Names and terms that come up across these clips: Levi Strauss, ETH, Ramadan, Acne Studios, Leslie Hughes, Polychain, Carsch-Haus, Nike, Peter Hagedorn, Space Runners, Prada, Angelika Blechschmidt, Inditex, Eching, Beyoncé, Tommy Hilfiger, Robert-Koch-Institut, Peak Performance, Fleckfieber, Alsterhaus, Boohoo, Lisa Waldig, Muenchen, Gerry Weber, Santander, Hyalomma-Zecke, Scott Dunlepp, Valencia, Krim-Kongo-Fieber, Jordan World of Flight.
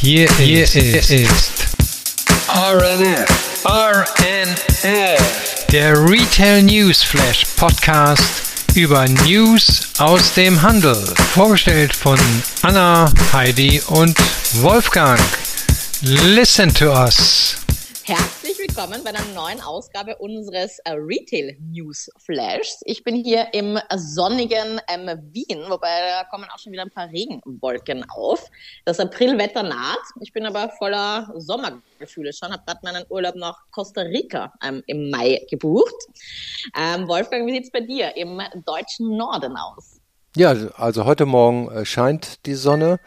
Hier ist RNF, der Retail News Flash Podcast über News aus dem Handel. Vorgestellt von Anna, Heidi und Wolfgang. Listen to us. Herzlich willkommen bei einer neuen Ausgabe unseres Retail News Flashs. Ich bin hier im sonnigen Wien, wobei da kommen auch schon wieder ein paar Regenwolken auf. Das Aprilwetter naht. Ich bin aber voller Sommergefühle schon, habe gerade meinen Urlaub nach Costa Rica im Mai gebucht. Wolfgang, wie sieht es bei dir im deutschen Norden aus? Ja, also heute Morgen scheint die Sonne.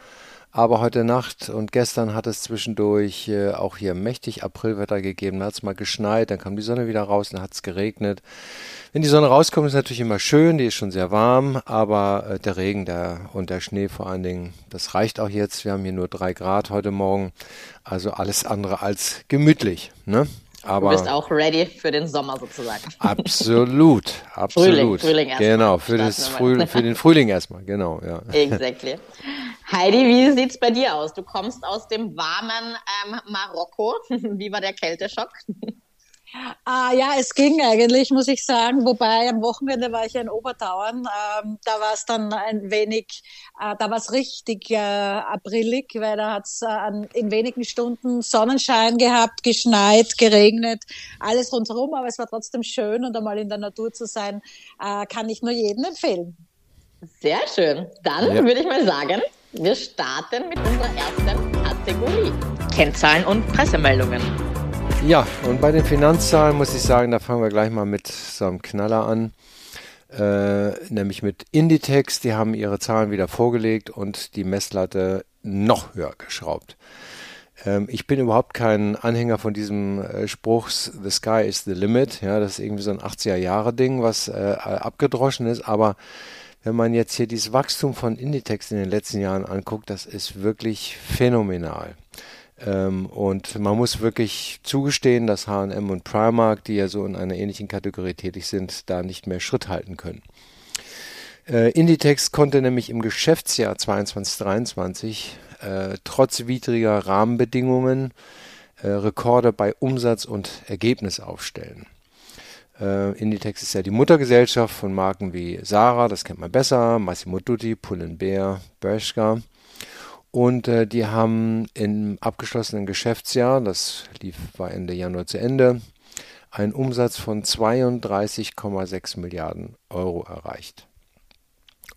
Aber heute Nacht und gestern hat es zwischendurch auch hier mächtig Aprilwetter gegeben. Da hat es mal geschneit, dann kam die Sonne wieder raus, dann hat es geregnet. Wenn die Sonne rauskommt, ist natürlich immer schön, die ist schon sehr warm. Aber der Regen und der Schnee vor allen Dingen, das reicht auch jetzt. Wir haben hier nur 3 Grad heute Morgen, also alles andere als gemütlich, ne? Aber du bist auch ready für den Sommer sozusagen. Absolut, absolut. Frühling erstmal. Genau, für den Frühling erstmal, genau, ja. Exactly. Heidi, wie sieht's bei dir aus? Du kommst aus dem warmen Marokko. Wie war der Kälteschock? Ja, es ging eigentlich, muss ich sagen. Wobei am Wochenende war ich in Obertauern. Da war es dann ein wenig, da war es richtig aprillig, weil da hat es in wenigen Stunden Sonnenschein gehabt, geschneit, geregnet, alles rundherum. Aber es war trotzdem schön und einmal in der Natur zu sein, kann ich nur jedem empfehlen. Sehr schön. Dann würde ich mal sagen, wir starten mit unserer ersten Kategorie. Kennzahlen und Pressemeldungen. Ja, und bei den Finanzzahlen muss ich sagen, da fangen wir gleich mal mit so einem Knaller an, nämlich mit Inditex. Die haben ihre Zahlen wieder vorgelegt und die Messlatte noch höher geschraubt. Ich bin überhaupt kein Anhänger von diesem Spruchs, the sky is the limit. Ja, das ist irgendwie so ein 80er-Jahre-Ding, was abgedroschen ist, aber wenn man jetzt hier dieses Wachstum von Inditex in den letzten Jahren anguckt, das ist wirklich phänomenal. Und man muss wirklich zugestehen, dass H&M und Primark, die ja so in einer ähnlichen Kategorie tätig sind, da nicht mehr Schritt halten können. Inditex konnte nämlich im Geschäftsjahr 2022-2023 trotz widriger Rahmenbedingungen Rekorde bei Umsatz und Ergebnis aufstellen. Inditex ist ja die Muttergesellschaft von Marken wie Zara, das kennt man besser, Massimo Dutti, Pull&Bear, Bershka. Und die haben im abgeschlossenen Geschäftsjahr, das war Ende Januar zu Ende, einen Umsatz von 32,6 Milliarden Euro erreicht.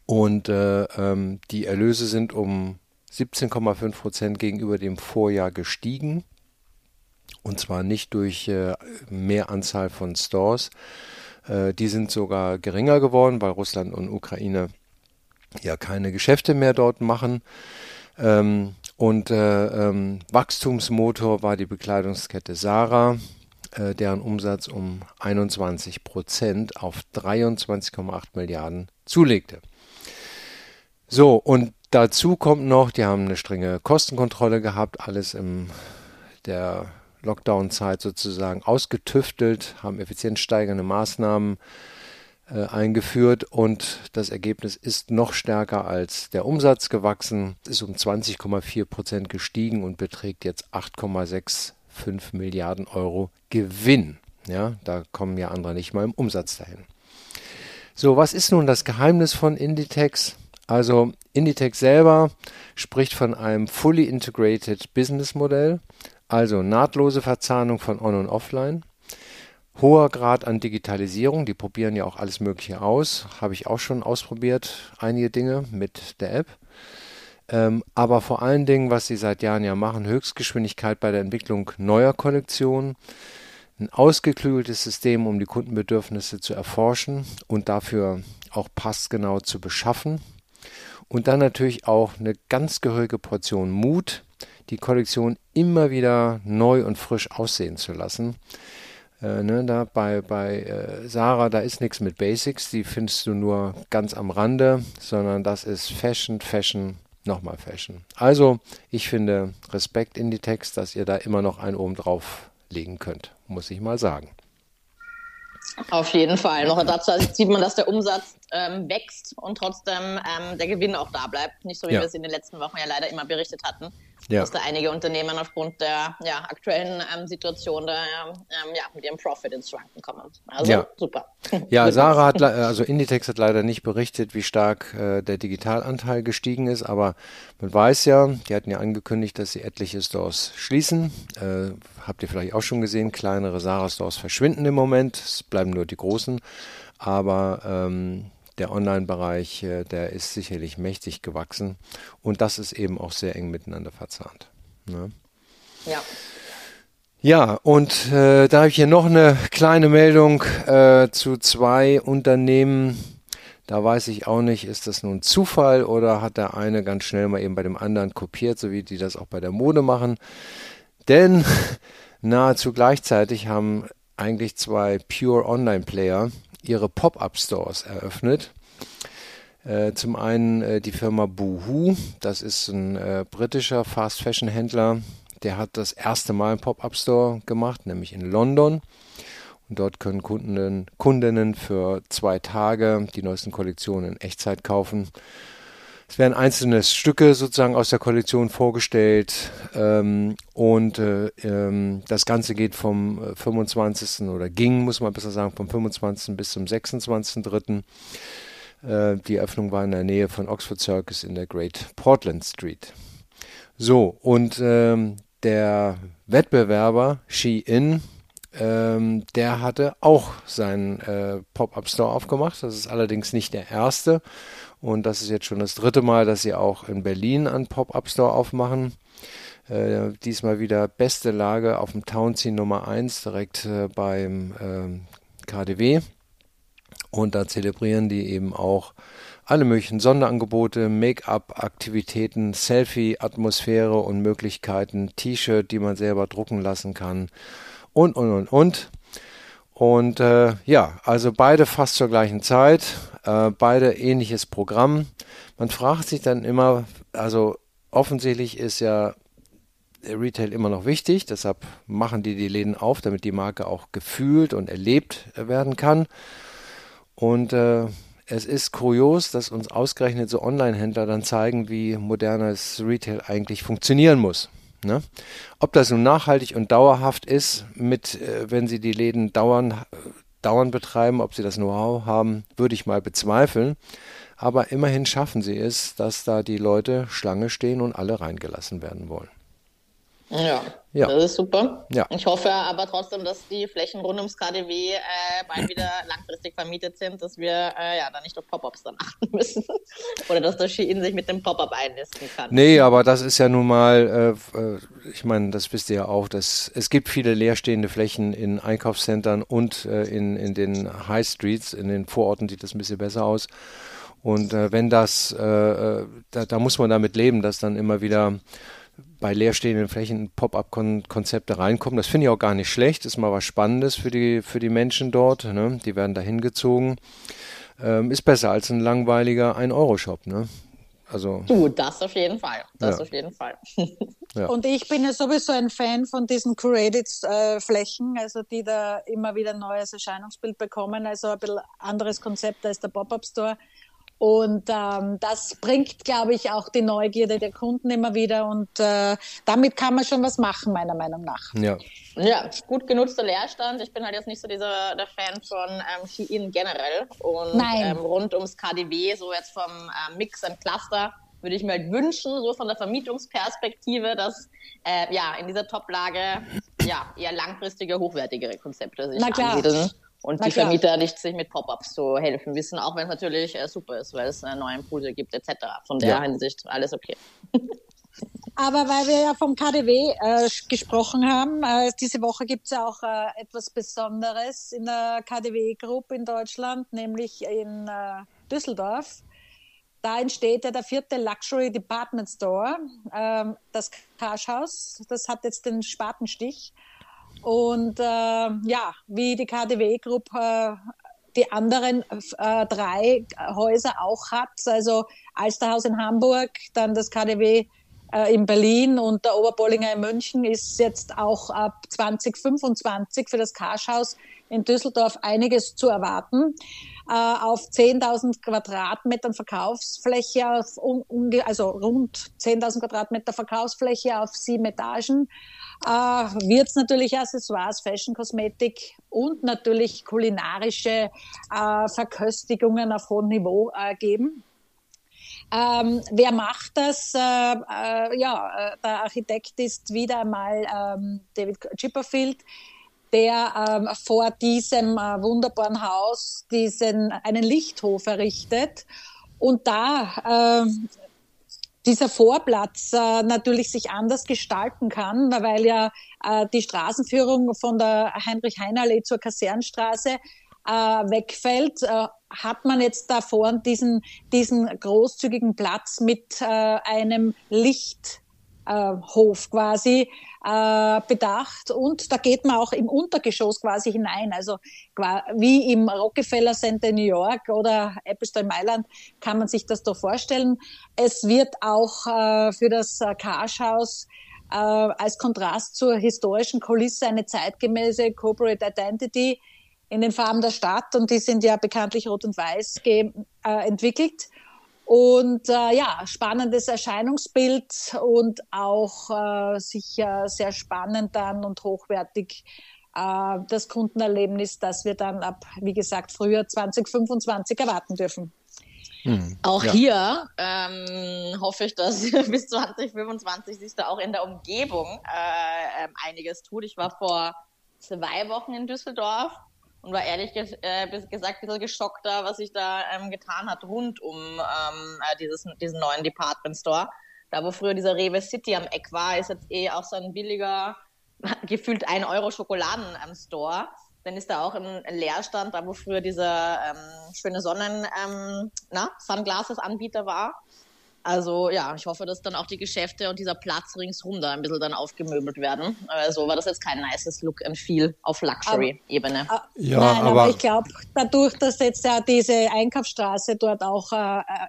Und die Erlöse sind um 17,5% gegenüber dem Vorjahr gestiegen. Und zwar nicht durch mehr Anzahl von Stores. Die sind sogar geringer geworden, weil Russland und Ukraine ja keine Geschäfte mehr dort machen. Wachstumsmotor war die Bekleidungskette Zara, deren Umsatz um 21% auf 23,8 Milliarden zulegte. So, und dazu kommt noch, die haben eine strenge Kostenkontrolle gehabt, alles in der Lockdown-Zeit sozusagen ausgetüftelt, haben effizienzsteigernde Maßnahmen eingeführt und das Ergebnis ist noch stärker als der Umsatz gewachsen, ist um 20,4% gestiegen und beträgt jetzt 8,65 Milliarden Euro Gewinn. Ja, da kommen ja andere nicht mal im Umsatz dahin. So, was ist nun das Geheimnis von Inditex? Also Inditex selber spricht von einem fully integrated Business Modell. Also nahtlose Verzahnung von On- und Offline, hoher Grad an Digitalisierung, die probieren ja auch alles Mögliche aus, habe ich auch schon ausprobiert, einige Dinge mit der App, aber vor allen Dingen, was sie seit Jahren ja machen, Höchstgeschwindigkeit bei der Entwicklung neuer Kollektionen, ein ausgeklügeltes System, um die Kundenbedürfnisse zu erforschen und dafür auch passgenau zu beschaffen und dann natürlich auch eine ganz gehörige Portion Mut, die Kollektion immer wieder neu und frisch aussehen zu lassen. Bei Zara, da ist nichts mit Basics, die findest du nur ganz am Rande, sondern das ist Fashion, Fashion, nochmal Fashion. Also ich finde Respekt Inditex, dass ihr da immer noch einen oben drauf legen könnt, muss ich mal sagen. Auf jeden Fall. Noch dazu sieht man, dass der Umsatz wächst und trotzdem der Gewinn auch da bleibt. Nicht so, wie wir es in den letzten Wochen ja leider immer berichtet hatten. dass da einige Unternehmen aufgrund der aktuellen Situation da mit ihrem Profit ins Schwanken kommen. Also super. Ja, Zara hat, also Inditex hat leider nicht berichtet, wie stark der Digitalanteil gestiegen ist, aber man weiß ja, die hatten ja angekündigt, dass sie etliche Stores schließen. Habt ihr vielleicht auch schon gesehen, kleinere Zara-Stores verschwinden im Moment, es bleiben nur die großen, aber der Online-Bereich, der ist sicherlich mächtig gewachsen und das ist eben auch sehr eng miteinander verzahnt. Ne? Ja. Ja, und da habe ich hier noch eine kleine Meldung zu zwei Unternehmen. Da weiß ich auch nicht, ist das nun Zufall oder hat der eine ganz schnell mal eben bei dem anderen kopiert, so wie die das auch bei der Mode machen. Denn nahezu gleichzeitig haben eigentlich zwei Pure Online-Player ihre Pop-Up-Stores eröffnet. Zum einen die Firma Boohoo, das ist ein britischer Fast-Fashion-Händler, der hat das erste Mal einen Pop-Up-Store gemacht, nämlich in London. Und dort können Kundinnen für 2 Tage die neuesten Kollektionen in Echtzeit kaufen. Es werden einzelne Stücke sozusagen aus der Kollektion vorgestellt das Ganze geht vom 25. oder ging, muss man besser sagen, vom 25. bis zum 26.3. Die Eröffnung war in der Nähe von Oxford Circus in der Great Portland Street. So, und der Wettbewerber SHEIN, der hatte auch seinen Pop-Up-Store aufgemacht. Das ist allerdings nicht der erste. Und das ist jetzt schon das 3. Mal, dass sie auch in Berlin einen Pop-Up-Store aufmachen. Diesmal wieder beste Lage auf dem Townziehen Nummer 1, direkt beim KaDeWe. Und da zelebrieren die eben auch alle möglichen Sonderangebote, Make-up-Aktivitäten, Selfie-Atmosphäre und Möglichkeiten, T-Shirt, die man selber drucken lassen kann und. Und also beide fast zur gleichen Zeit, beide ähnliches Programm. Man fragt sich dann immer, also offensichtlich ist ja der Retail immer noch wichtig, deshalb machen die Läden auf, damit die Marke auch gefühlt und erlebt werden kann. Und es ist kurios, dass uns ausgerechnet so Online-Händler dann zeigen, wie modernes Retail eigentlich funktionieren muss. Ne? Ob das nun nachhaltig und dauerhaft ist, wenn sie die Läden dauernd betreiben, ob sie das Know-how haben, würde ich mal bezweifeln. Aber immerhin schaffen sie es, dass da die Leute Schlange stehen und alle reingelassen werden wollen. Ja, das ist super. Ja. Ich hoffe aber trotzdem, dass die Flächen rund ums KaDeWe bald wieder langfristig vermietet sind, dass wir da nicht auf Pop-Ups dann achten müssen oder dass das SHEIN sich mit dem Pop-Up einlisten kann. Nee, aber das ist ja nun mal, ich meine, das wisst ihr ja auch, dass es gibt viele leerstehende Flächen in Einkaufszentren und in den High Streets, in den Vororten sieht das ein bisschen besser aus. Und wenn das, da muss man damit leben, dass dann immer wieder bei leerstehenden Flächen Pop-up-Konzepte reinkommen. Das finde ich auch gar nicht schlecht. Ist mal was Spannendes für die Menschen dort. Ne? Die werden da hingezogen. Ist besser als ein langweiliger 1-Euro-Shop. Ne? Also, das auf jeden Fall. Auf jeden Fall. Ja. Und ich bin ja sowieso ein Fan von diesen Curated-Flächen, also die da immer wieder ein neues Erscheinungsbild bekommen. Also ein bisschen anderes Konzept als der Pop-Up-Store. Und das bringt, glaube ich, auch die Neugierde der Kunden immer wieder und damit kann man schon was machen, meiner Meinung nach. Ja, gut genutzter Leerstand. Ich bin halt jetzt nicht so der Fan von SHEIN generell und rund ums KaDeWe, so jetzt vom Mix und Cluster, würde ich mir halt wünschen, so von der Vermietungsperspektive, dass in dieser Top-Lage eher langfristige, hochwertigere Konzepte sich ansiedeln. Und die Vermieter nicht sich mit Pop-Ups zu helfen wissen, auch wenn es natürlich super ist, weil es neue Impulse gibt etc. Von der Hinsicht alles okay. Aber weil wir ja vom KaDeWe gesprochen haben, diese Woche gibt es ja auch etwas Besonderes in der KaDeWe Group in Deutschland, nämlich in Düsseldorf. Da entsteht ja der 4. Luxury Department Store, das Carsch-Haus. Das hat jetzt den Spatenstich. Und wie die KaDeWe Group die anderen 3 Häuser auch hat, also Alsterhaus in Hamburg, dann das KaDeWe in Berlin und der Oberpollinger in München ist jetzt auch ab 2025 für das Carsch-Haus in Düsseldorf einiges zu erwarten. Auf 10.000 Quadratmetern Verkaufsfläche, also rund 10.000 Quadratmeter Verkaufsfläche auf 7 Etagen, wird es natürlich Accessoires, Fashion, Kosmetik und natürlich kulinarische Verköstigungen auf hohem Niveau geben. Wer macht das? Der Architekt ist wieder einmal David Chipperfield, der vor diesem wunderbaren Haus einen Lichthof errichtet und da dieser Vorplatz natürlich sich anders gestalten kann, weil ja die Straßenführung von der Heinrich-Heine-Allee zur Kasernstraße wegfällt, hat man jetzt da vorn diesen großzügigen Platz mit einem Lichthof quasi bedacht. Und da geht man auch im Untergeschoss quasi hinein. Also wie im Rockefeller Center in New York oder Apple Store in Mailand kann man sich das da vorstellen. Es wird auch für das Carsch-Haus als Kontrast zur historischen Kulisse eine zeitgemäße Corporate Identity in den Farben der Stadt, und die sind ja bekanntlich rot und weiß entwickelt. Und spannendes Erscheinungsbild und auch sicher sehr spannend dann und hochwertig das Kundenerlebnis, das wir dann ab, wie gesagt, Frühjahr 2025 erwarten dürfen. Hier hoffe ich, dass bis 2025 sich da auch in der Umgebung einiges tut. Ich war vor 2 Wochen in Düsseldorf und war ehrlich gesagt ein bisschen geschockter, was sich da getan hat rund um diesen neuen Department Store. Da, wo früher dieser Rewe City am Eck war, ist jetzt auch so ein billiger, gefühlt 1 € Schokoladen am Store. Dann ist da auch im Leerstand, da wo früher dieser schöne Sunglasses-Anbieter war. Also ja, ich hoffe, dass dann auch die Geschäfte und dieser Platz ringsrum da ein bisschen dann aufgemöbelt werden. Aber so war das jetzt kein nices Look and Feel auf Luxury-Ebene. Aber ich glaube, dadurch, dass jetzt ja diese Einkaufsstraße dort auch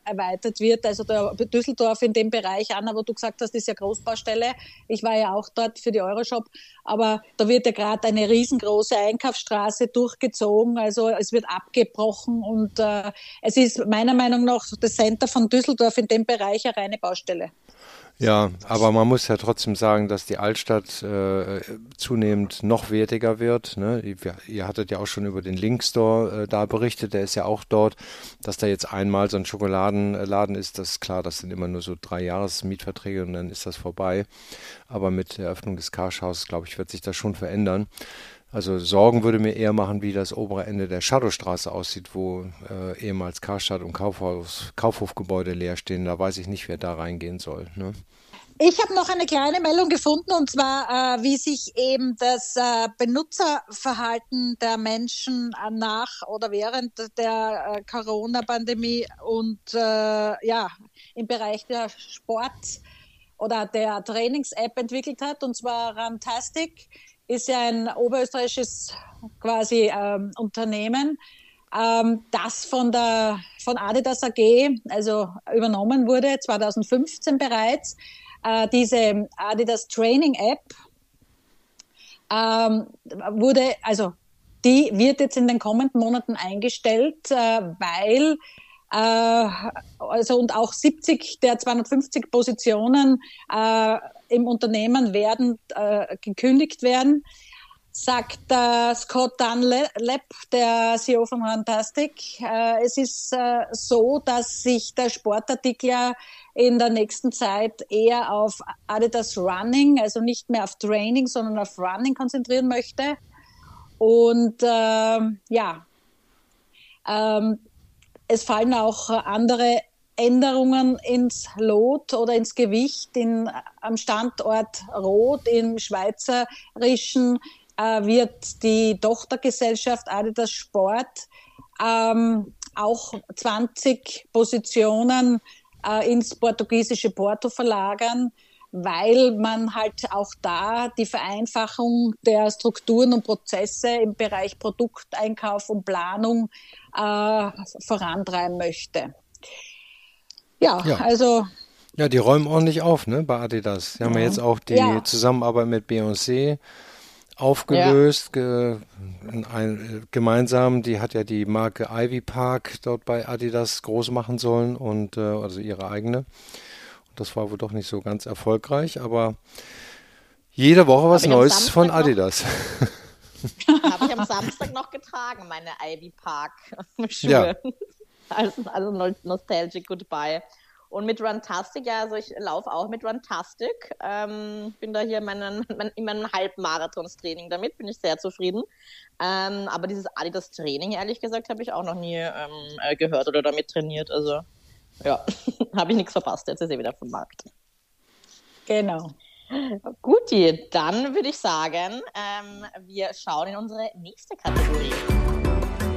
erweitert wird, also der Düsseldorf in dem Bereich, Anna, wo du gesagt hast, ist ja Großbaustelle. Ich war ja auch dort für die Euroshop, aber da wird ja gerade eine riesengroße Einkaufsstraße durchgezogen. Also es wird abgebrochen und es ist meiner Meinung nach das Center von Düsseldorf in dem Bereich eine reine Baustelle. Ja, aber man muss ja trotzdem sagen, dass die Altstadt zunehmend noch wertiger wird, ne? Ihr hattet ja auch schon über den Link-Store da berichtet, der ist ja auch dort, dass da jetzt einmal so ein Schokoladenladen ist, das ist klar, das sind immer nur so 3 Jahresmietverträge und dann ist das vorbei. Aber mit der Eröffnung des Carsch-Hauses, glaube ich, wird sich das schon verändern. Also Sorgen würde mir eher machen, wie das obere Ende der Schadowstraße aussieht, wo ehemals Karstadt und Kaufhofgebäude leer stehen. Da weiß ich nicht, wer da reingehen soll, ne? Ich habe noch eine kleine Meldung gefunden, und zwar, wie sich eben das Benutzerverhalten der Menschen nach oder während der Corona-Pandemie und im Bereich der Sport- oder der Trainings-App entwickelt hat, und zwar Runtastic. Ist ja ein oberösterreichisches quasi Unternehmen, das von Adidas AG, also übernommen wurde, 2015 bereits. Diese Adidas Training App die wird jetzt in den kommenden Monaten eingestellt, weil und auch 70 der 250 Positionen im Unternehmen werden gekündigt werden, sagt Scott Dunlepp, der CEO von Runtastic. Es ist so, dass sich der Sportartikler in der nächsten Zeit eher auf Adidas Running, also nicht mehr auf Training, sondern auf Running konzentrieren möchte. Und es fallen auch andere Änderungen ins Lot oder ins Gewicht am Standort Roth im Schweizerischen wird die Tochtergesellschaft Adidas Sport auch 20 Positionen ins portugiesische Porto verlagern, weil man halt auch da die Vereinfachung der Strukturen und Prozesse im Bereich Produkteinkauf und Planung vorantreiben möchte. Ja, also Ja, die räumen ordentlich auf, ne, bei Adidas. Die haben ja jetzt auch die Zusammenarbeit mit Beyoncé aufgelöst, gemeinsam. Die hat ja die Marke Ivy Park dort bei Adidas groß machen sollen und also ihre eigene. Und das war wohl doch nicht so ganz erfolgreich, aber jede Woche was Neues von Adidas. Habe ich am Samstag noch getragen, meine Ivy Park-Schuhe. Ja. Also nostalgic goodbye. Und mit Runtastic, ja, also ich laufe auch mit Runtastic. Bin da hier in meinem Halbmarathonstraining damit, bin ich sehr zufrieden. Aber dieses Adidas-Training, ehrlich gesagt, habe ich auch noch nie gehört oder damit trainiert. Also ja, habe ich nichts verpasst, jetzt ist eh wieder vom Markt. Genau. Gut, dann würde ich sagen, wir schauen in unsere nächste Kategorie.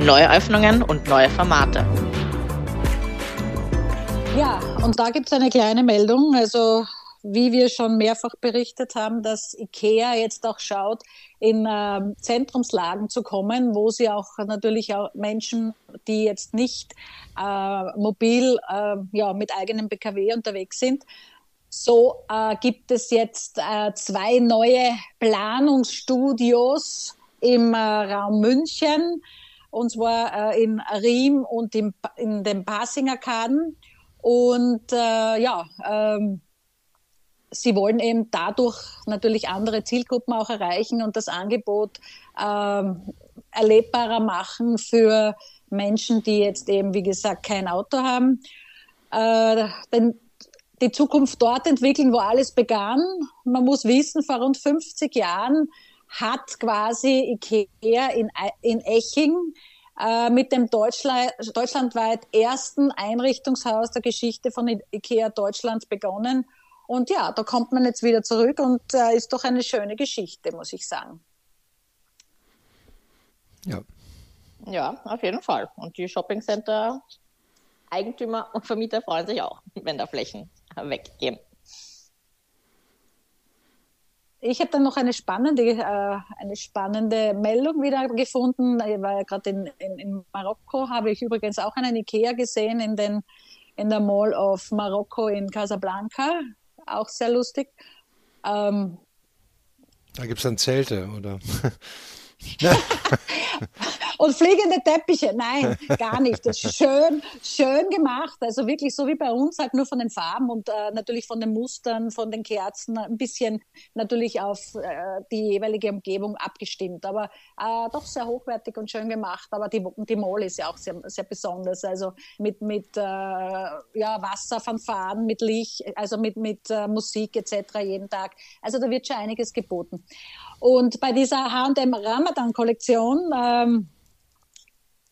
Neueröffnungen und neue Formate. Ja, und da gibt es eine kleine Meldung. Also wie wir schon mehrfach berichtet haben, dass IKEA jetzt auch schaut, in Zentrumslagen zu kommen, wo sie auch natürlich auch Menschen, die jetzt nicht mobil mit eigenem PKW unterwegs sind, so gibt es jetzt zwei neue Planungsstudios im Raum München, und zwar in Riem und in den Pasinger Arkaden. Und sie wollen eben dadurch natürlich andere Zielgruppen auch erreichen und das Angebot erlebbarer machen für Menschen, die jetzt eben, wie gesagt, kein Auto haben. Denn die Zukunft dort entwickeln, wo alles begann. Man muss wissen, vor rund 50 Jahren hat quasi IKEA in Eching mit dem deutschlandweit ersten Einrichtungshaus der Geschichte von IKEA Deutschlands begonnen. Und ja, da kommt man jetzt wieder zurück und ist doch eine schöne Geschichte, muss ich sagen. Ja. Ja, auf jeden Fall. Und die Shoppingcenter-Eigentümer und Vermieter freuen sich auch, wenn da Flächen weggehen. Ich habe dann noch eine spannende Meldung wieder gefunden. Ich war ja gerade in Marokko, habe ich übrigens auch einen IKEA gesehen in der Mall of Marokko in Casablanca. Auch sehr lustig. Da gibt es dann Zelte, oder? Und fliegende Teppiche. Nein, gar nicht. Das ist schön gemacht. Also wirklich so wie bei uns, halt nur von den Farben und natürlich von den Mustern, von den Kerzen, ein bisschen natürlich auf die jeweilige Umgebung abgestimmt. Aber doch sehr hochwertig und schön gemacht. Aber die Mall ist ja auch sehr, sehr besonders. Also mit Wasserfanfaren, mit Licht, also mit Musik etc. jeden Tag. Also da wird schon einiges geboten. Und bei dieser H&M Ramadan-Kollektion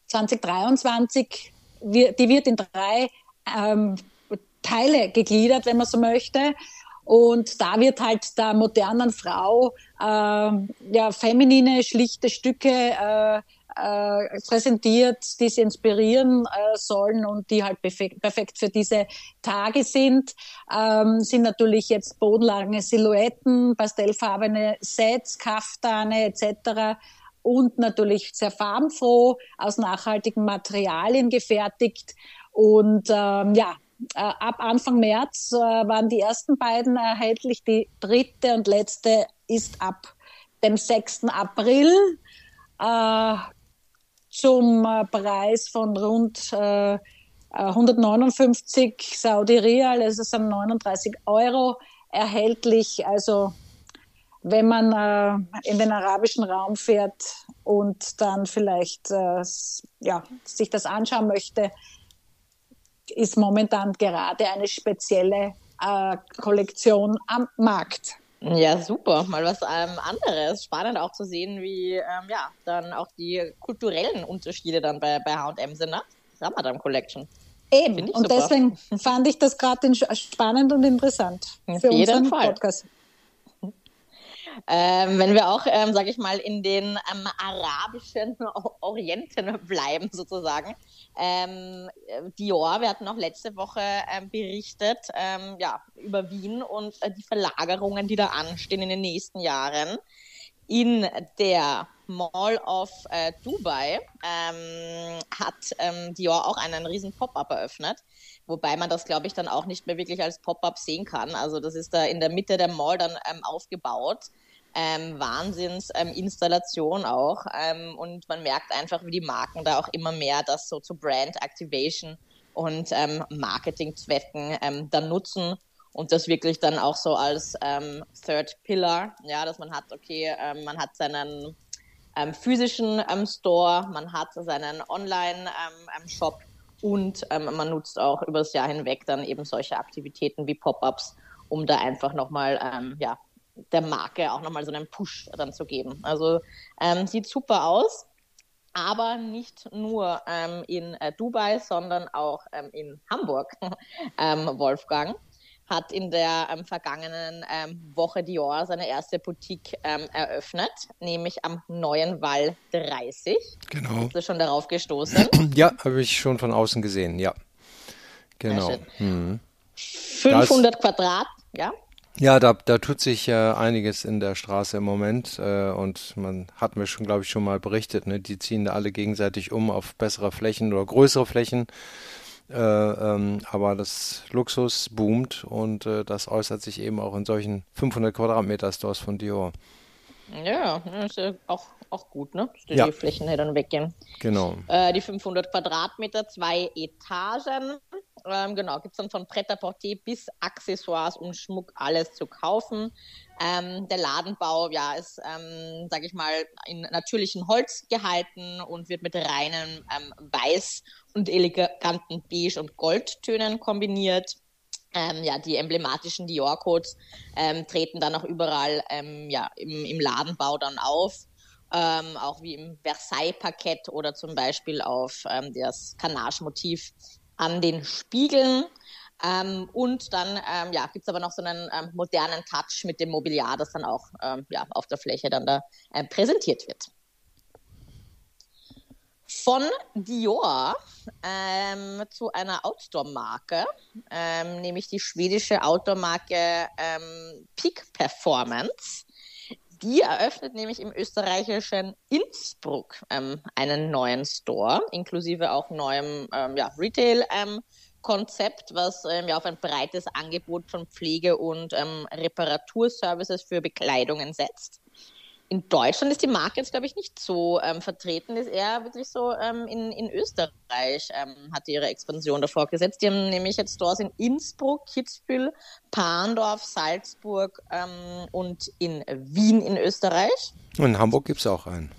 2023, die wird in drei Teile gegliedert, wenn man so möchte. Und da wird halt der modernen Frau feminine, schlichte Stücke präsentiert, die sie inspirieren sollen und die halt perfekt für diese Tage sind. Sind natürlich jetzt bodenlange Silhouetten, pastellfarbene Sets, Kaftane etc. und natürlich sehr farbenfroh, aus nachhaltigen Materialien gefertigt. Und ab Anfang März waren die ersten beiden erhältlich. Die dritte und letzte ist ab dem 6. April. Zum Preis von rund 159 Saudi-Rial, also sind 39 € erhältlich. Also wenn man in den arabischen Raum fährt und dann vielleicht sich das anschauen möchte, ist momentan gerade eine spezielle Kollektion am Markt. Ja, super. Mal was anderes. Spannend auch zu sehen, wie dann auch die kulturellen Unterschiede dann bei H&M sind, ne? Ramadan Collection. Eben. Und super. Deswegen fand ich das gerade spannend und interessant für unseren Podcast. Wenn wir auch, sage ich mal, in den arabischen Orienten bleiben sozusagen. Dior, wir hatten auch letzte Woche berichtet über Wien und die Verlagerungen, die da anstehen in den nächsten Jahren. In der Mall of Dubai hat Dior auch einen riesen Pop-Up eröffnet, Wobei man das, glaube ich, dann auch nicht mehr wirklich als Pop-up sehen kann. Also das ist da in der Mitte der Mall dann aufgebaut. Wahnsinns-Installation auch. Und man merkt einfach, wie die Marken da auch immer mehr das so zu Brand-Activation und Marketingzwecken dann nutzen. Und das wirklich dann auch so als Third Pillar, ja, dass man hat, okay, man hat seinen physischen Store, man hat seinen Online-Shop und man nutzt auch über das Jahr hinweg dann eben solche Aktivitäten wie Pop-Ups, um da einfach nochmal, ja, der Marke auch nochmal so einen Push dann zu geben. Also sieht super aus, aber nicht nur in Dubai, sondern auch in Hamburg, Wolfgang. Hat in der vergangenen Woche Dior seine erste Boutique eröffnet, nämlich am Neuen Wall 30. Genau. Bist du schon darauf gestoßen? Ja, habe ich schon von außen gesehen, ja. Genau. 500 Quadrat, ja? Ja, da tut sich einiges in der Straße im Moment und man hat mir schon, glaube ich, schon mal berichtet, ne? Die ziehen da alle gegenseitig um auf bessere Flächen oder größere Flächen. Aber das Luxus boomt und das äußert sich eben auch in solchen 500 Quadratmeter Stores von Dior. Ja, ist ja auch gut, ne? Dass die Flächen hier dann weggehen. Genau. Die 500 Quadratmeter, 2 Etagen. Genau, gibt es dann von Prêt-à-porter bis Accessoires und Schmuck alles zu kaufen. Der Ladenbau, ja, ist, sage ich mal, in natürlichem Holz gehalten und wird mit reinem Weiß und eleganten Beige- und Goldtönen kombiniert. Ja, die emblematischen Dior-Codes treten dann auch überall ja, im Ladenbau dann auf. Auch wie im Versailles-Parkett oder zum Beispiel auf das Carnage-Motiv an den Spiegeln. Und dann ja, gibt es aber noch so einen modernen Touch mit dem Mobiliar, das dann auch ja, auf der Fläche dann da präsentiert wird. Von Dior zu einer Outdoor-Marke, nämlich die schwedische Outdoor-Marke Peak Performance. Die eröffnet nämlich im österreichischen Innsbruck einen neuen Store, inklusive auch neuem ja, Retail-Konzept, was ja auf ein breites Angebot von Pflege- und Reparaturservices für Bekleidungen setzt. In Deutschland ist die Marke jetzt, glaube ich, nicht so vertreten, ist eher wirklich so in Österreich hat die ihre Expansion davor gesetzt. Die haben nämlich jetzt Stores in Innsbruck, Kitzbühel, Parndorf, Salzburg und in Wien in Österreich. Und in Hamburg gibt es auch einen.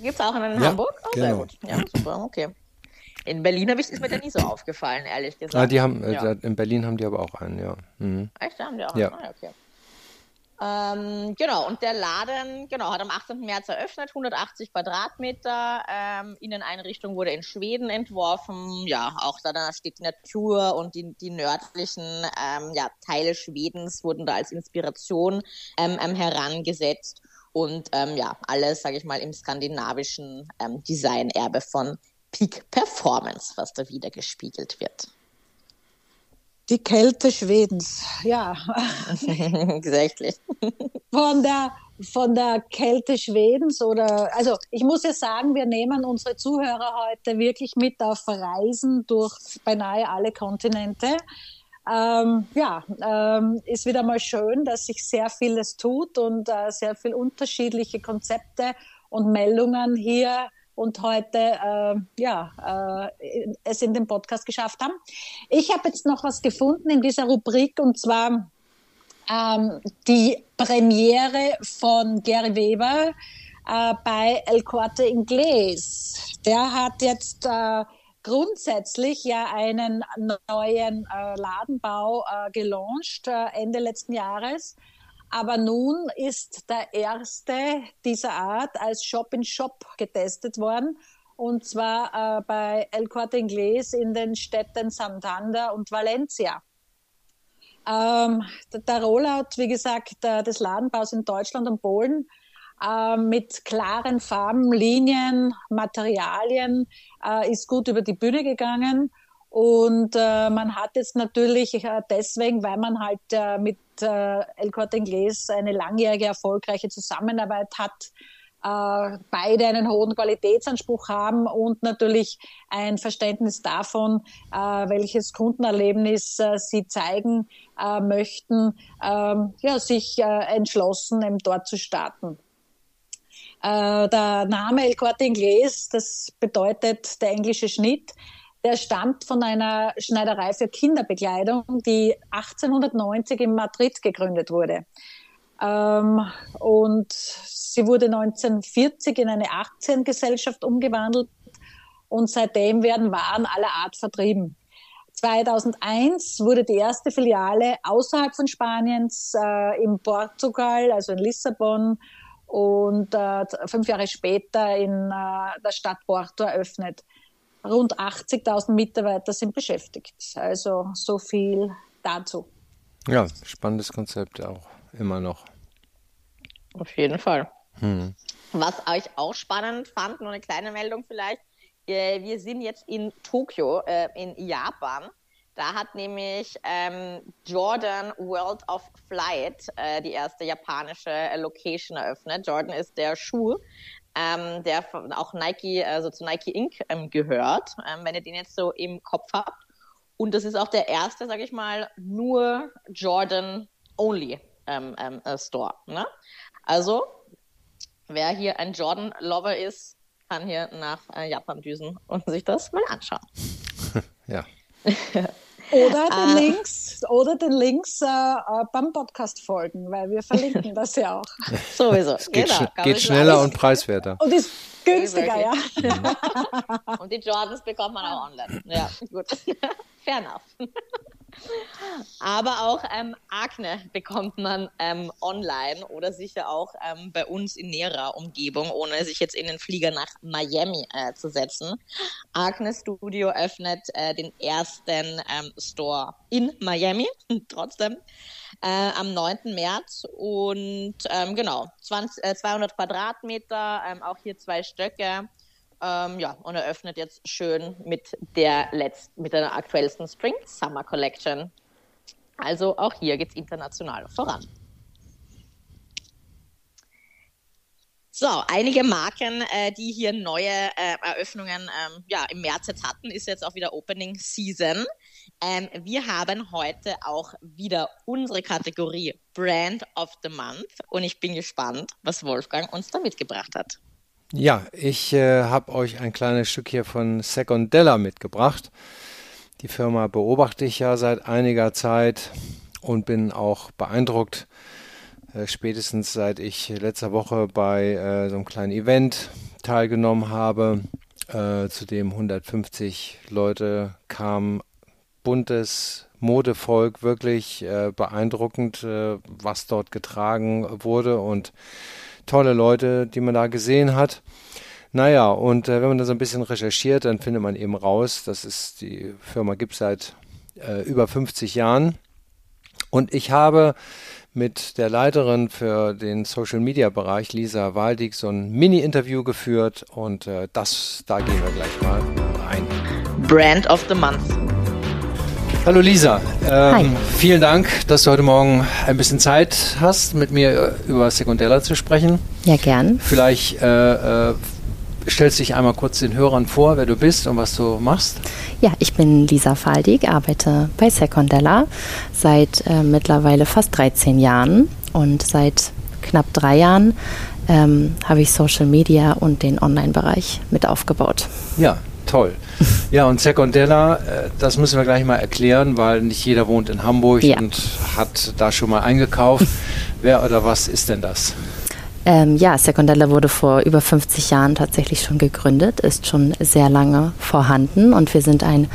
Gibt es auch einen in Hamburg? Oh, genau. Sehr gut. Ja, super, okay. In Berlin ist mir der nie so aufgefallen, ehrlich gesagt. Ah, die haben, ja. In Berlin haben die aber auch einen, ja. Mhm. Echt, da haben die auch einen? Ja. Ah, okay. Genau, und der Laden hat am 18. März eröffnet, 180 Quadratmeter, Inneneinrichtung wurde in Schweden entworfen, ja, auch da steht die Natur und die nördlichen ja, Teile Schwedens wurden da als Inspiration herangesetzt und ja, alles, sage ich mal, im skandinavischen Designerbe von Peak Performance, was da wieder gespiegelt wird. Die Kälte Schwedens, ja. Exactly. Von der Kälte Schwedens oder, also ich muss ja sagen, wir nehmen unsere Zuhörer heute wirklich mit auf Reisen durch beinahe alle Kontinente. Ist wieder mal schön, dass sich sehr vieles tut und sehr viele unterschiedliche Konzepte und Meldungen hier und heute es in den Podcast geschafft haben. Ich habe jetzt noch was gefunden in dieser Rubrik, und zwar die Premiere von Gerry Weber bei El Corte Inglés. Der hat jetzt grundsätzlich ja einen neuen Ladenbau gelauncht Ende letzten Jahres. Aber nun ist der erste dieser Art als Shop-in-Shop getestet worden, und zwar bei El Corte Inglés in den Städten Santander und Valencia. Der Rollout, wie gesagt, des Ladenbaus in Deutschland und Polen mit klaren Farben, Linien, Materialien ist gut über die Bühne gegangen. Und man hat jetzt natürlich deswegen, weil man halt mit El Corte Inglés eine langjährige, erfolgreiche Zusammenarbeit hat, beide einen hohen Qualitätsanspruch haben und natürlich ein Verständnis davon, welches Kundenerlebnis sie zeigen möchten, sich entschlossen dort zu starten. Der Name El Corte Inglés, das bedeutet der englische Schnitt, der stammt von einer Schneiderei für Kinderbekleidung, die 1890 in Madrid gegründet wurde. Und sie wurde 1940 in eine Aktiengesellschaft umgewandelt und seitdem werden Waren aller Art vertrieben. 2001 wurde die erste Filiale außerhalb von Spaniens in Portugal, also in Lissabon, und 5 Jahre später in der Stadt Porto eröffnet. Rund 80.000 Mitarbeiter sind beschäftigt. Also so viel dazu. Ja, spannendes Konzept auch. Immer noch. Auf jeden Fall. Was ich auch spannend fand, nur eine kleine Meldung vielleicht, wir sind jetzt in Tokio, in Japan. Da hat nämlich Jordan World of Flight die erste japanische Location eröffnet. Jordan ist der Schuh, der von auch Nike, also zu Nike Inc. Gehört, wenn ihr den jetzt so im Kopf habt. Und das ist auch der erste, sage ich mal, nur Jordan Only Store. Ne? Also, wer hier ein Jordan-Lover ist, kann hier nach Japan düsen und sich das mal anschauen. Ja. Oder den Links beim Podcast folgen, weil wir verlinken das ja auch. Sowieso. Es geht, geht schneller und preiswerter. Und ist günstiger, ja. Und die Jordans bekommt man auch online. Ja, gut. Fair enough. Aber auch Akne bekommt man online oder sicher auch bei uns in näherer Umgebung, ohne sich jetzt in den Flieger nach Miami zu setzen. Akne Studio öffnet den ersten Store in Miami, trotzdem, am 9. März und 200 Quadratmeter, auch hier 2 Stöcke. Und eröffnet jetzt schön mit der aktuellsten Spring-Summer-Collection. Also auch hier geht es international voran. So, einige Marken, die hier neue Eröffnungen im März jetzt hatten, ist jetzt auch wieder Opening Season. Wir haben heute auch wieder unsere Kategorie Brand of the Month und ich bin gespannt, was Wolfgang uns da mitgebracht hat. Ja, ich habe euch ein kleines Stück hier von Secondella mitgebracht. Die Firma beobachte ich ja seit einiger Zeit und bin auch beeindruckt, spätestens seit ich letzter Woche bei so einem kleinen Event teilgenommen habe, zu dem 150 Leute kamen, buntes Modevolk, wirklich beeindruckend, was dort getragen wurde und tolle Leute, die man da gesehen hat. Naja, und wenn man da so ein bisschen recherchiert, dann findet man eben raus, das ist, die Firma gibt es seit über 50 Jahren. Und ich habe mit der Leiterin für den Social-Media-Bereich, Lisa Waldig, so ein Mini-Interview geführt. Und da gehen wir gleich mal rein. Brand of the Month. Hallo Lisa, vielen Dank, dass du heute Morgen ein bisschen Zeit hast, mit mir über Secondella zu sprechen. Ja, gern. Vielleicht stellst du dich einmal kurz den Hörern vor, wer du bist und was du machst. Ja, ich bin Lisa Faldig, arbeite bei Secondella seit mittlerweile fast 13 Jahren und seit knapp 3 Jahren habe ich Social Media und den Online-Bereich mit aufgebaut. Ja. Toll. Ja, und Secondella, das müssen wir gleich mal erklären, weil nicht jeder wohnt in Hamburg und hat da schon mal eingekauft. Wer oder was ist denn das? Secondella wurde vor über 50 Jahren tatsächlich schon gegründet, ist schon sehr lange vorhanden und wir sind ein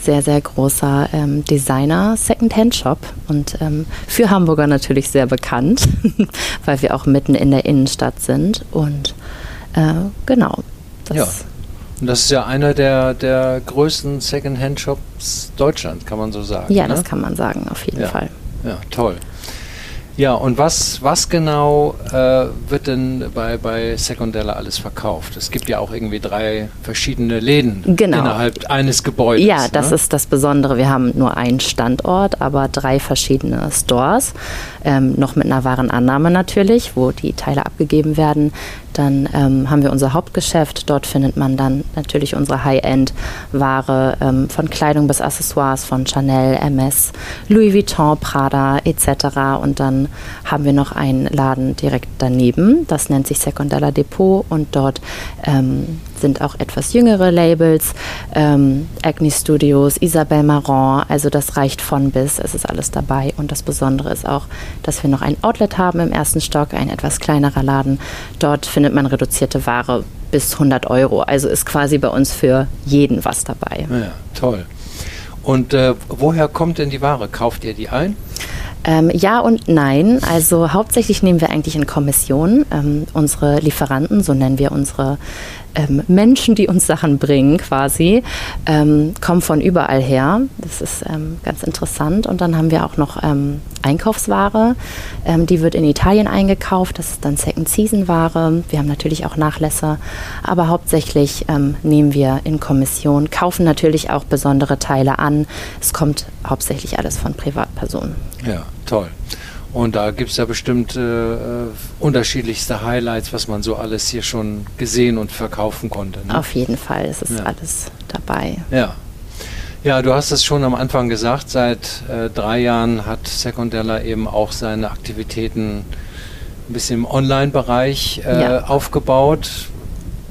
sehr, sehr großer Designer Secondhand-Shop und für Hamburger natürlich sehr bekannt, weil wir auch mitten in der Innenstadt sind und Und das ist ja einer der größten Secondhand-Shops Deutschland, kann man so sagen. Ja, ne? Das kann man sagen, auf jeden Fall. Ja, toll. Ja, und was genau wird denn bei Secondella alles verkauft? Es gibt ja auch irgendwie 3 verschiedene Läden innerhalb eines Gebäudes. Ja, das ist das Besondere. Wir haben nur einen Standort, aber 3 verschiedene Stores. Noch mit einer Warenannahme natürlich, wo die Teile abgegeben werden. Dann haben wir unser Hauptgeschäft. Dort findet man dann natürlich unsere High-End-Ware von Kleidung bis Accessoires, von Chanel, MS, Louis Vuitton, Prada etc. Und dann haben wir noch einen Laden direkt daneben. Das nennt sich Secondella Depot und dort sind auch etwas jüngere Labels, Acne Studios, Isabel Marant, also das reicht von bis, es ist alles dabei. Und das Besondere ist auch, dass wir noch ein Outlet haben im ersten Stock, ein etwas kleinerer Laden. Dort findet man reduzierte Ware bis 100 €, also ist quasi bei uns für jeden was dabei. Ja, toll. Und woher kommt denn die Ware? Kauft ihr die ein? Ja und nein. Also hauptsächlich nehmen wir eigentlich in Kommission unsere Lieferanten, so nennen wir unsere Menschen, die uns Sachen bringen quasi, kommen von überall her. Das ist ganz interessant. Und dann haben wir auch noch Einkaufsware. Die wird in Italien eingekauft. Das ist dann Second-Season-Ware. Wir haben natürlich auch Nachlässe. Aber hauptsächlich nehmen wir in Kommission, kaufen natürlich auch besondere Teile an. Es kommt hauptsächlich alles von Privatpersonen. Ja, toll. Und da gibt es ja bestimmt unterschiedlichste Highlights, was man so alles hier schon gesehen und verkaufen konnte. Ne? Auf jeden Fall, es ist alles dabei. Ja. Ja, du hast es schon am Anfang gesagt, seit 3 Jahren hat Secondella eben auch seine Aktivitäten ein bisschen im Online-Bereich aufgebaut.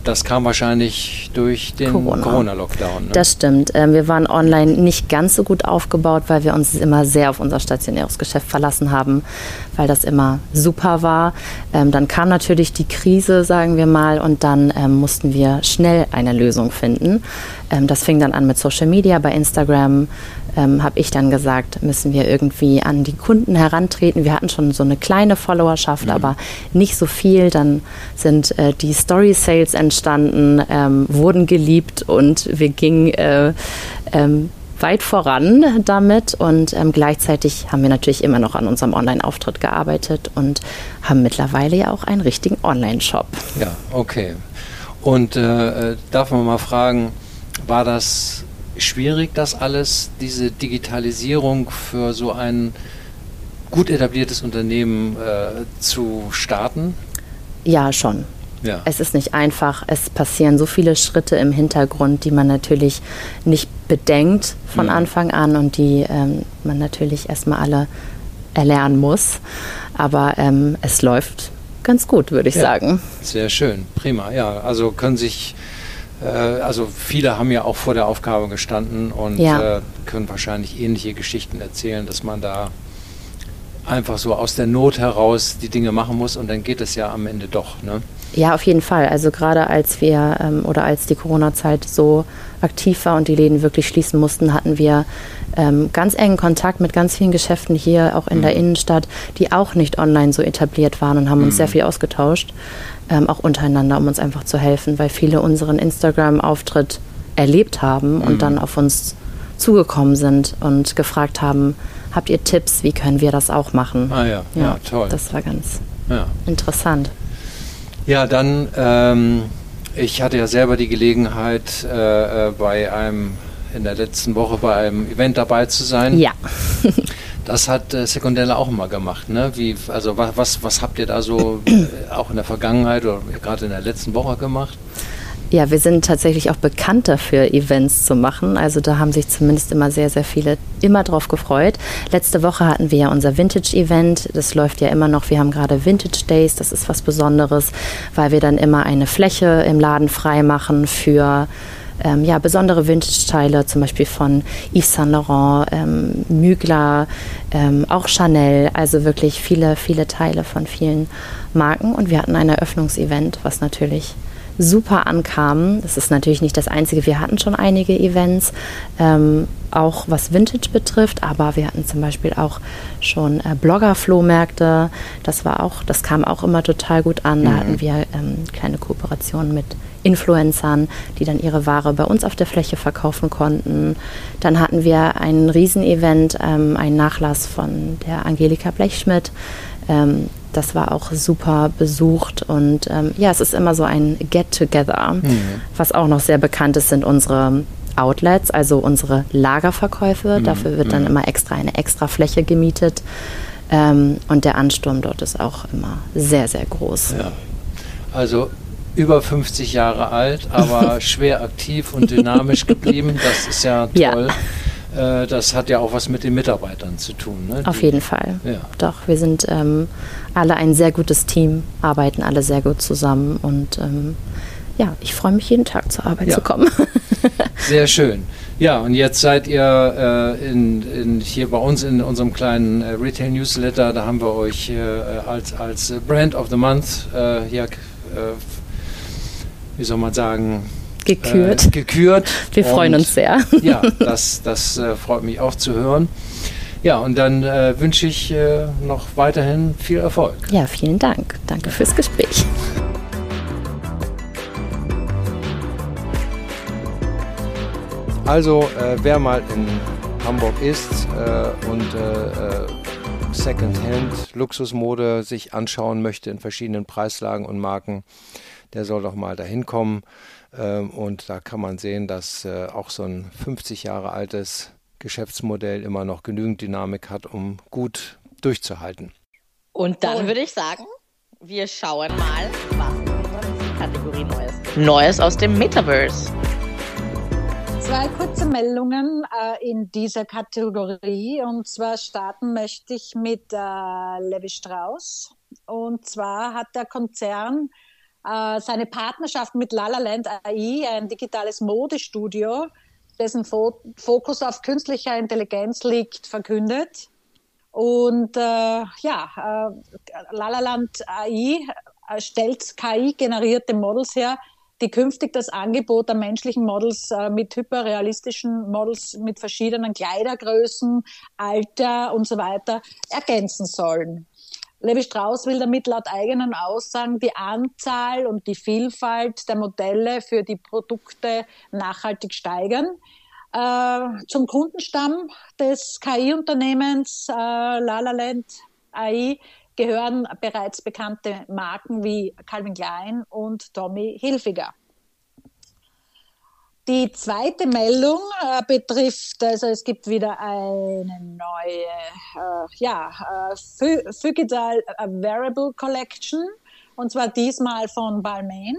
Das kam wahrscheinlich durch den Corona-Lockdown. Ne? Das stimmt. Wir waren online nicht ganz so gut aufgebaut, weil wir uns immer sehr auf unser stationäres Geschäft verlassen haben, weil das immer super war. Dann kam natürlich die Krise, sagen wir mal, und dann mussten wir schnell eine Lösung finden. Das fing dann an mit Social Media. Bei Instagram habe ich dann gesagt, müssen wir irgendwie an die Kunden herantreten. Wir hatten schon so eine kleine Followerschaft, aber nicht so viel. Dann sind die Story-Sales entstanden, wurden geliebt und wir gingen weit voran damit. Und gleichzeitig haben wir natürlich immer noch an unserem Online-Auftritt gearbeitet und haben mittlerweile ja auch einen richtigen Online-Shop. Ja, okay. Und darf man mal fragen, war das schwierig, das alles, diese Digitalisierung für so ein gut etabliertes Unternehmen zu starten? Ja, schon. Ja. Es ist nicht einfach. Es passieren so viele Schritte im Hintergrund, die man natürlich nicht bedenkt von Anfang an und die man natürlich erstmal alle erlernen muss. Aber es läuft ganz gut, würde ich sagen. Sehr schön, prima. Ja, also können sich... Also viele haben ja auch vor der Aufgabe gestanden und können wahrscheinlich ähnliche Geschichten erzählen, dass man da einfach so aus der Not heraus die Dinge machen muss und dann geht es ja am Ende doch, ne? Ja, auf jeden Fall. Also gerade als wir als die Corona-Zeit so aktiv war und die Läden wirklich schließen mussten, hatten wir ganz engen Kontakt mit ganz vielen Geschäften hier auch in der Innenstadt, die auch nicht online so etabliert waren und haben uns sehr viel ausgetauscht, auch untereinander, um uns einfach zu helfen, weil viele unseren Instagram-Auftritt erlebt haben und dann auf uns zugekommen sind und gefragt haben, habt ihr Tipps, wie können wir das auch machen? Ah ja toll. Das war ganz interessant. Ja, dann, ich hatte ja selber die Gelegenheit, in der letzten Woche bei einem Event dabei zu sein. Ja. Das hat Secondella auch mal gemacht, ne? Was habt ihr da so auch in der Vergangenheit oder gerade in der letzten Woche gemacht? Ja, wir sind tatsächlich auch bekannt dafür, Events zu machen. Also da haben sich zumindest immer sehr, sehr viele immer drauf gefreut. Letzte Woche hatten wir ja unser Vintage-Event. Das läuft ja immer noch. Wir haben gerade Vintage Days. Das ist was Besonderes, weil wir dann immer eine Fläche im Laden freimachen für besondere Vintage-Teile, zum Beispiel von Yves Saint Laurent, Mugler, auch Chanel. Also wirklich viele, viele Teile von vielen Marken. Und wir hatten ein Eröffnungsevent, was natürlich super ankamen. Das ist natürlich nicht das Einzige. Wir hatten schon einige Events, auch was Vintage betrifft, aber wir hatten zum Beispiel auch schon Blogger-Flohmärkte. Das kam auch immer total gut an. Da hatten wir kleine Kooperationen mit Influencern, die dann ihre Ware bei uns auf der Fläche verkaufen konnten. Dann hatten wir ein Riesenevent, einen Nachlass von der Angelika Blechschmidt. Das war auch super besucht und es ist immer so ein Get-Together. Was auch noch sehr bekannt ist, sind unsere Outlets, also unsere Lagerverkäufe. Dafür wird dann immer eine extra Fläche gemietet und der Ansturm dort ist auch immer sehr, sehr groß. Ja. also über 50 Jahre alt, aber schwer aktiv und dynamisch geblieben. Das ist ja toll. Ja. Das hat ja auch was mit den Mitarbeitern zu tun. Ne? Auf jeden Fall. Ja. Doch, wir sind alle ein sehr gutes Team, arbeiten alle sehr gut zusammen und ja, ich freue mich jeden Tag zur Arbeit zu kommen. Sehr schön. Ja, und jetzt seid ihr hier bei uns in unserem kleinen Retail-Newsletter, da haben wir euch als Brand of the Month wie soll man sagen, gekürt. Wir freuen uns sehr. Ja, das freut mich auch zu hören. Ja, und dann wünsche ich noch weiterhin viel Erfolg. Ja, vielen Dank. Danke fürs Gespräch. Also, wer mal in Hamburg ist und Secondhand Luxusmode sich anschauen möchte in verschiedenen Preislagen und Marken, der soll doch mal dahin kommen. Und da kann man sehen, dass auch so ein 50 Jahre altes Geschäftsmodell immer noch genügend Dynamik hat, um gut durchzuhalten. Und dann würde ich sagen, wir schauen mal, was in unserer nächsten Kategorie Neues gibt. Neues aus dem Metaverse. Zwei kurze Meldungen in dieser Kategorie, und zwar starten möchte ich mit Levi Strauss, und zwar hat der Konzern seine Partnerschaft mit Lalaland.ai, ein digitales Modestudio, dessen Fokus auf künstlicher Intelligenz liegt, verkündet. Und Lalaland.ai stellt KI-generierte Models her, die künftig das Angebot an menschlichen Models mit hyperrealistischen Models mit verschiedenen Kleidergrößen, Alter und so weiter ergänzen sollen. Levi Strauss will damit laut eigenen Aussagen die Anzahl und die Vielfalt der Modelle für die Produkte nachhaltig steigern. Zum Kundenstamm des KI-Unternehmens Lalaland.ai gehören bereits bekannte Marken wie Calvin Klein und Tommy Hilfiger. Die zweite Meldung betrifft, also es gibt wieder eine neue Fugital Wearable Collection, und zwar diesmal von Balmain.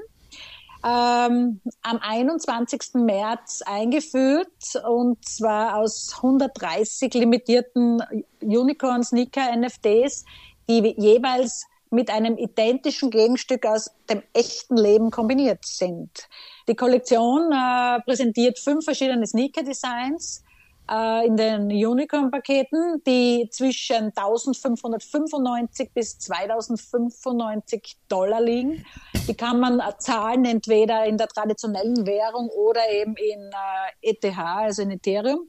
Am 21. März eingeführt, und zwar aus 130 limitierten Unicorn-Sneaker-NFTs, die jeweils mit einem identischen Gegenstück aus dem echten Leben kombiniert sind. Die Kollektion präsentiert 5 verschiedene Sneaker-Designs in den Unicorn-Paketen, die zwischen 1.595 bis 2.095 Dollar liegen. Die kann man zahlen, entweder in der traditionellen Währung oder eben in ETH, also in Ethereum.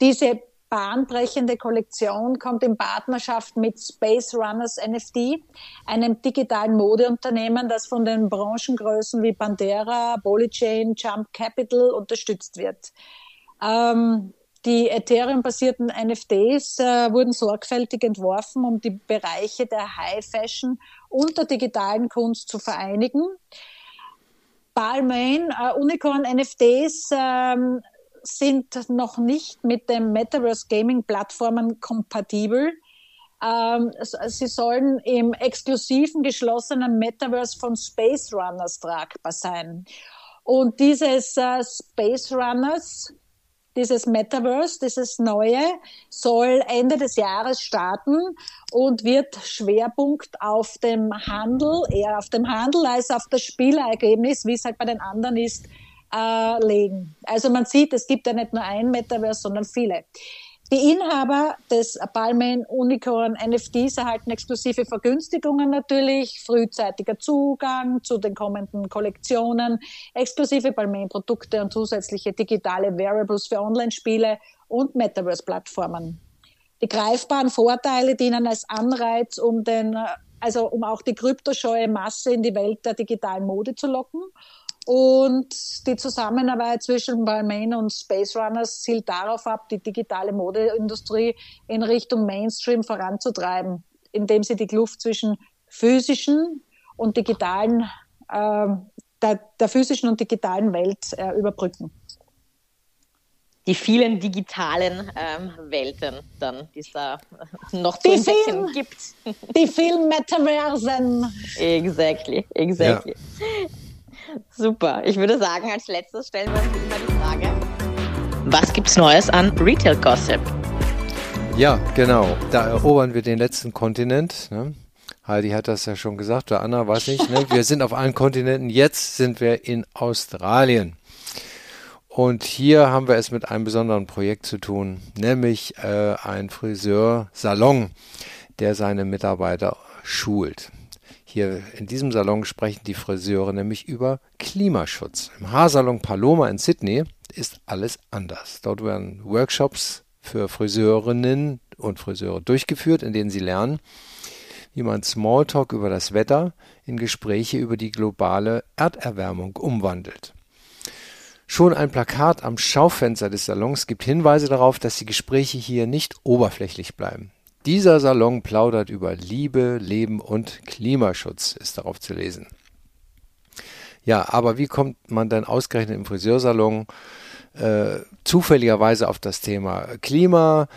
Diese bahnbrechende Kollektion kommt in Partnerschaft mit Space Runners NFT, einem digitalen Modeunternehmen, das von den Branchengrößen wie Pandera, Polychain, Jump Capital unterstützt wird. Die Ethereum-basierten NFTs wurden sorgfältig entworfen, um die Bereiche der High Fashion und der digitalen Kunst zu vereinigen. Balmain Unicorn-NFTs sind noch nicht mit den Metaverse-Gaming-Plattformen kompatibel. Sie sollen im exklusiven, geschlossenen Metaverse von Space Runners tragbar sein. Und dieses Space Runners, dieses Metaverse, dieses neue, soll Ende des Jahres starten und wird Schwerpunkt auf dem Handel, eher auf dem Handel als auf das Spielergebnis, wie es halt bei den anderen ist, legen. Also man sieht, es gibt ja nicht nur ein Metaverse, sondern viele. Die Inhaber des Balmain Unicorn NFTs erhalten exklusive Vergünstigungen natürlich, frühzeitiger Zugang zu den kommenden Kollektionen, exklusive Balmain Produkte und zusätzliche digitale Wearables für Online-Spiele und Metaverse-Plattformen. Die greifbaren Vorteile dienen als Anreiz, um auch die kryptoscheue Masse in die Welt der digitalen Mode zu locken. Und die Zusammenarbeit zwischen Balmain und Space Runners zielt darauf ab, die digitale Modeindustrie in Richtung Mainstream voranzutreiben, indem sie die Kluft zwischen physischen und digitalen, der physischen und digitalen Welt überbrücken. die vielen digitalen Welten dann, die es da noch zu entdecken gibt. Die vielen Metaversen. Exactly. Ja. Super. Ich würde sagen, als letztes stellen wir uns immer die Frage, was gibt's Neues an Retail Gossip? Ja, genau. Da erobern wir den letzten Kontinent, ne? Heidi hat das ja schon gesagt, oder Anna, weiß ich. Ne? Wir sind auf allen Kontinenten, jetzt sind wir in Australien. Und hier haben wir es mit einem besonderen Projekt zu tun, nämlich ein Friseursalon, der seine Mitarbeiter schult. Hier in diesem Salon sprechen die Friseure nämlich über Klimaschutz. Im Haarsalon Paloma in Sydney ist alles anders. Dort werden Workshops für Friseurinnen und Friseure durchgeführt, in denen sie lernen, wie man Smalltalk über das Wetter in Gespräche über die globale Erderwärmung umwandelt. Schon ein Plakat am Schaufenster des Salons gibt Hinweise darauf, dass die Gespräche hier nicht oberflächlich bleiben. Dieser Salon plaudert über Liebe, Leben und Klimaschutz, ist darauf zu lesen. Ja, aber wie kommt man dann ausgerechnet im Friseursalon zufälligerweise auf das Thema Klima?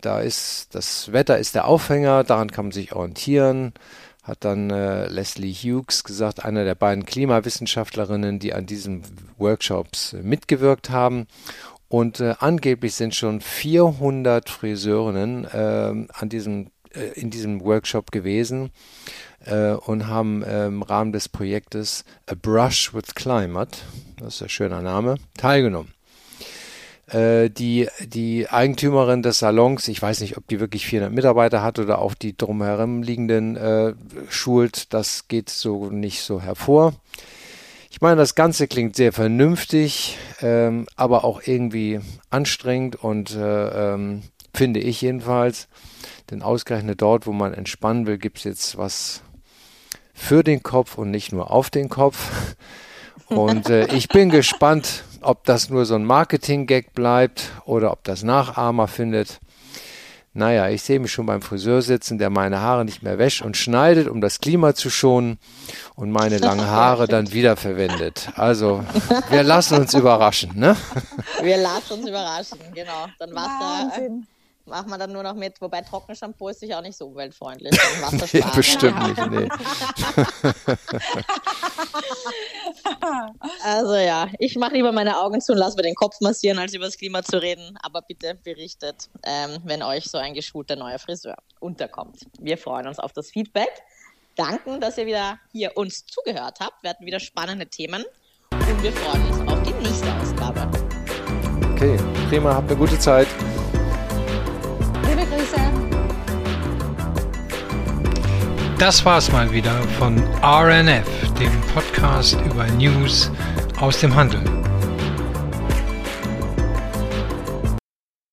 Da ist das Wetter ist der Aufhänger, daran kann man sich orientieren, hat dann Leslie Hughes gesagt, einer der beiden Klimawissenschaftlerinnen, die an diesen Workshops mitgewirkt haben. Und angeblich sind schon 400 Friseurinnen in diesem Workshop gewesen und haben im Rahmen des Projektes A Brush with Climate, das ist ein schöner Name, teilgenommen. Die Eigentümerin des Salons, ich weiß nicht, ob die wirklich 400 Mitarbeiter hat oder auch die drumherum liegenden schult, das geht so nicht so hervor. Ich meine, das Ganze klingt sehr vernünftig, aber auch irgendwie anstrengend und finde ich jedenfalls. Denn ausgerechnet dort, wo man entspannen will, gibt es jetzt was für den Kopf und nicht nur auf den Kopf. Und ich bin gespannt, ob das nur so ein Marketing-Gag bleibt oder ob das Nachahmer findet. Naja, ich sehe mich schon beim Friseur sitzen, der meine Haare nicht mehr wäscht und schneidet, um das Klima zu schonen und meine langen Haare dann wiederverwendet. Also, wir lassen uns überraschen, ne? Wir lassen uns überraschen, genau. Dann macht man dann nur noch mit, wobei Trockenshampoo ist sicher auch nicht so umweltfreundlich. Nee, bestimmt nicht, nee. Also ja, ich mache lieber meine Augen zu und lasse mir den Kopf massieren, als über das Klima zu reden. Aber bitte berichtet, wenn euch so ein geschulter neuer Friseur unterkommt. Wir freuen uns auf das Feedback. Danken, dass ihr wieder hier uns zugehört habt. Wir hatten wieder spannende Themen und wir freuen uns auf die nächste Ausgabe. Okay, prima, habt eine gute Zeit. Das war's mal wieder von RNF, dem Podcast über News aus dem Handel.